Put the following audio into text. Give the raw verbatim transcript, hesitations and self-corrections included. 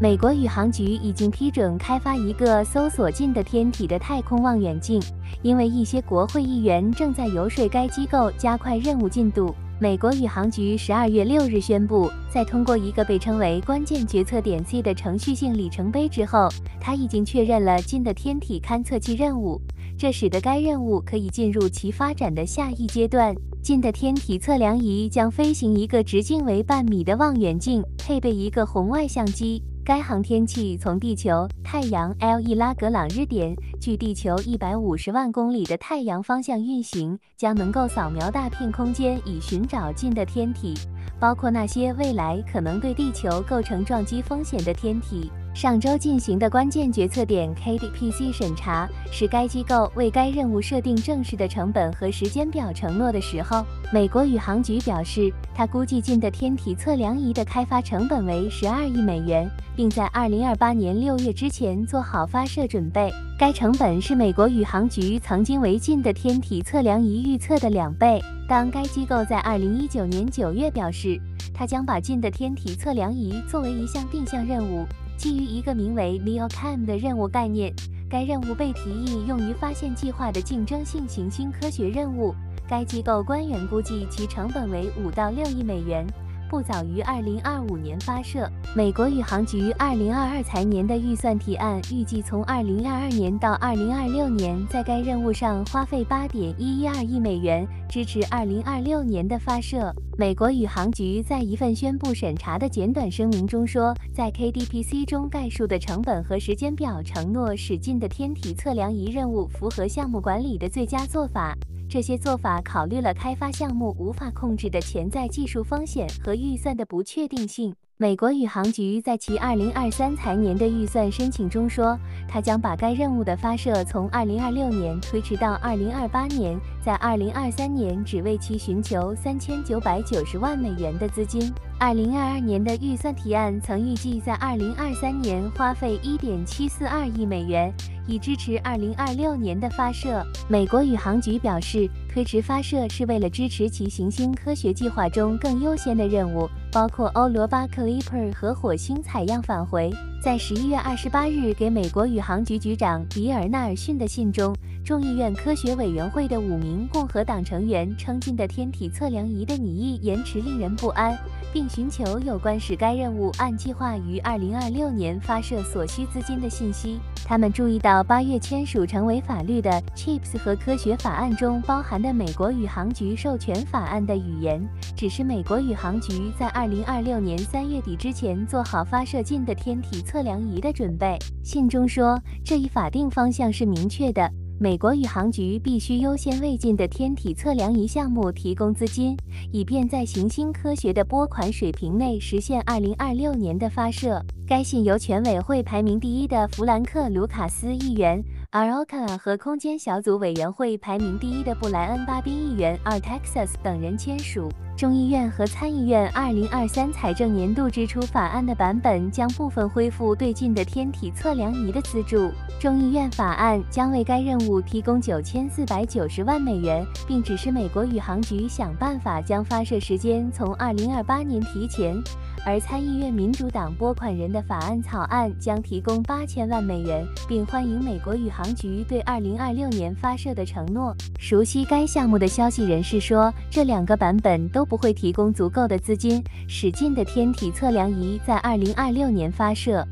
美国宇航局已经批准开发一个搜索近的天体的太空望远镜，因为一些国会议员正在游说该机构加快任务进度。 美国宇航局十二月六日宣布，在通过一个被称为“关键决策点 C” 的程序性里程碑之后，它已经确认了近的天体勘测器任务，这使得该任务可以进入其发展的下一阶段。近的天体测量仪将飞行一个直径为半米的望远镜，配备一个红外相机。 该航天器从地球太阳 L 一 拉格朗日点距地球一百五十万公里的太阳方向运行，将能够扫描大片空间以寻找近的天体，包括那些未来可能对地球构成撞击风险的天体。上周进行的关键决策点 K D P C 审查是该机构为该任务设定正式的成本和时间表承诺的时候。美国宇航局表示，它估计近的天体测量仪的开发成本为十二亿美元。 并在二零二八年六月之前做好发射准备。该成本是美国宇航局曾经为近的天体测量仪预测的两倍。当该机构在二零一九年九月表示，它将把近的天体测量仪作为一项定向任务，基于一个名为 NEOCam 的任务概念。该任务被提议用于发现计划的竞争性行星科学任务。该机构官员估计其成本为五到六亿美元。 不早于二零二五年发射。美国宇航局二零二二财年的预算提案预计从二零二二年到二零二六年，在该任务上花费 八点一一二亿美元，支持二零二六年的发射。美国宇航局在一份宣布审查的简短声明中说，在 K D P C 中概述的成本和时间表承诺，使近的天体测量仪任务符合项目管理的最佳做法。 这些做法考虑了开发项目无法控制的潜在技术风险和预算的不确定性。美国宇航局在其二零二三财年的预算申请中说，它将把该任务的发射从二零二六年推迟到二零二八年，在二零二三年只为其寻求 三千九百九十万美元的资金。二零二二年的预算提案曾预计在二零二三年花费 一点七四二亿美元。 以支持二零二六年的发射。美国宇航局表示，推迟发射是为了支持其行星科学计划中更优先的任务，包括欧罗巴 Clipper 和火星采样返回。在十一月二十八日给美国宇航局局长比尔·纳尔逊的信中，众议院科学委员会的五名共和党成员称，近的天体测量仪的拟议延迟令人不安，并寻求有关使该任务按计划于二零二六年发射所需资金的信息。他们注意到， 八月签署成为法律的 CHIPS 和科学法案中包含的美国宇航局授权法案的语言，指示美国宇航局在二零二六年三月底之前做好发射近的天体测量仪的准备。信中说，这一法定方向是明确的。 美国宇航局必须优先为近的天体测量仪项目提供资金，以便在行星科学的拨款水平内实现二零二六年的发射。该信由全委会排名第一的弗兰克·卢卡斯议员 L 一 和空间小组委员会排名第一的布莱恩·巴宾议员 L 二 等人签署。 众议院和参议院二零二三财政年度支出法案的版本将部分恢复对近的天体测量仪的资助。众议院法案将为该任务提供 九千四百九十万美元，并指示美国宇航局想办法将发射时间从二零二八年提前。而参议院民主党拨款人的法案草案将提供 八千万美元，并欢迎美国宇航局对二零二六年发射的承诺。熟悉该项目的消息人士说，这两个版本都 不会提供足够的资金，使近的天体测量仪在二零二六年发射。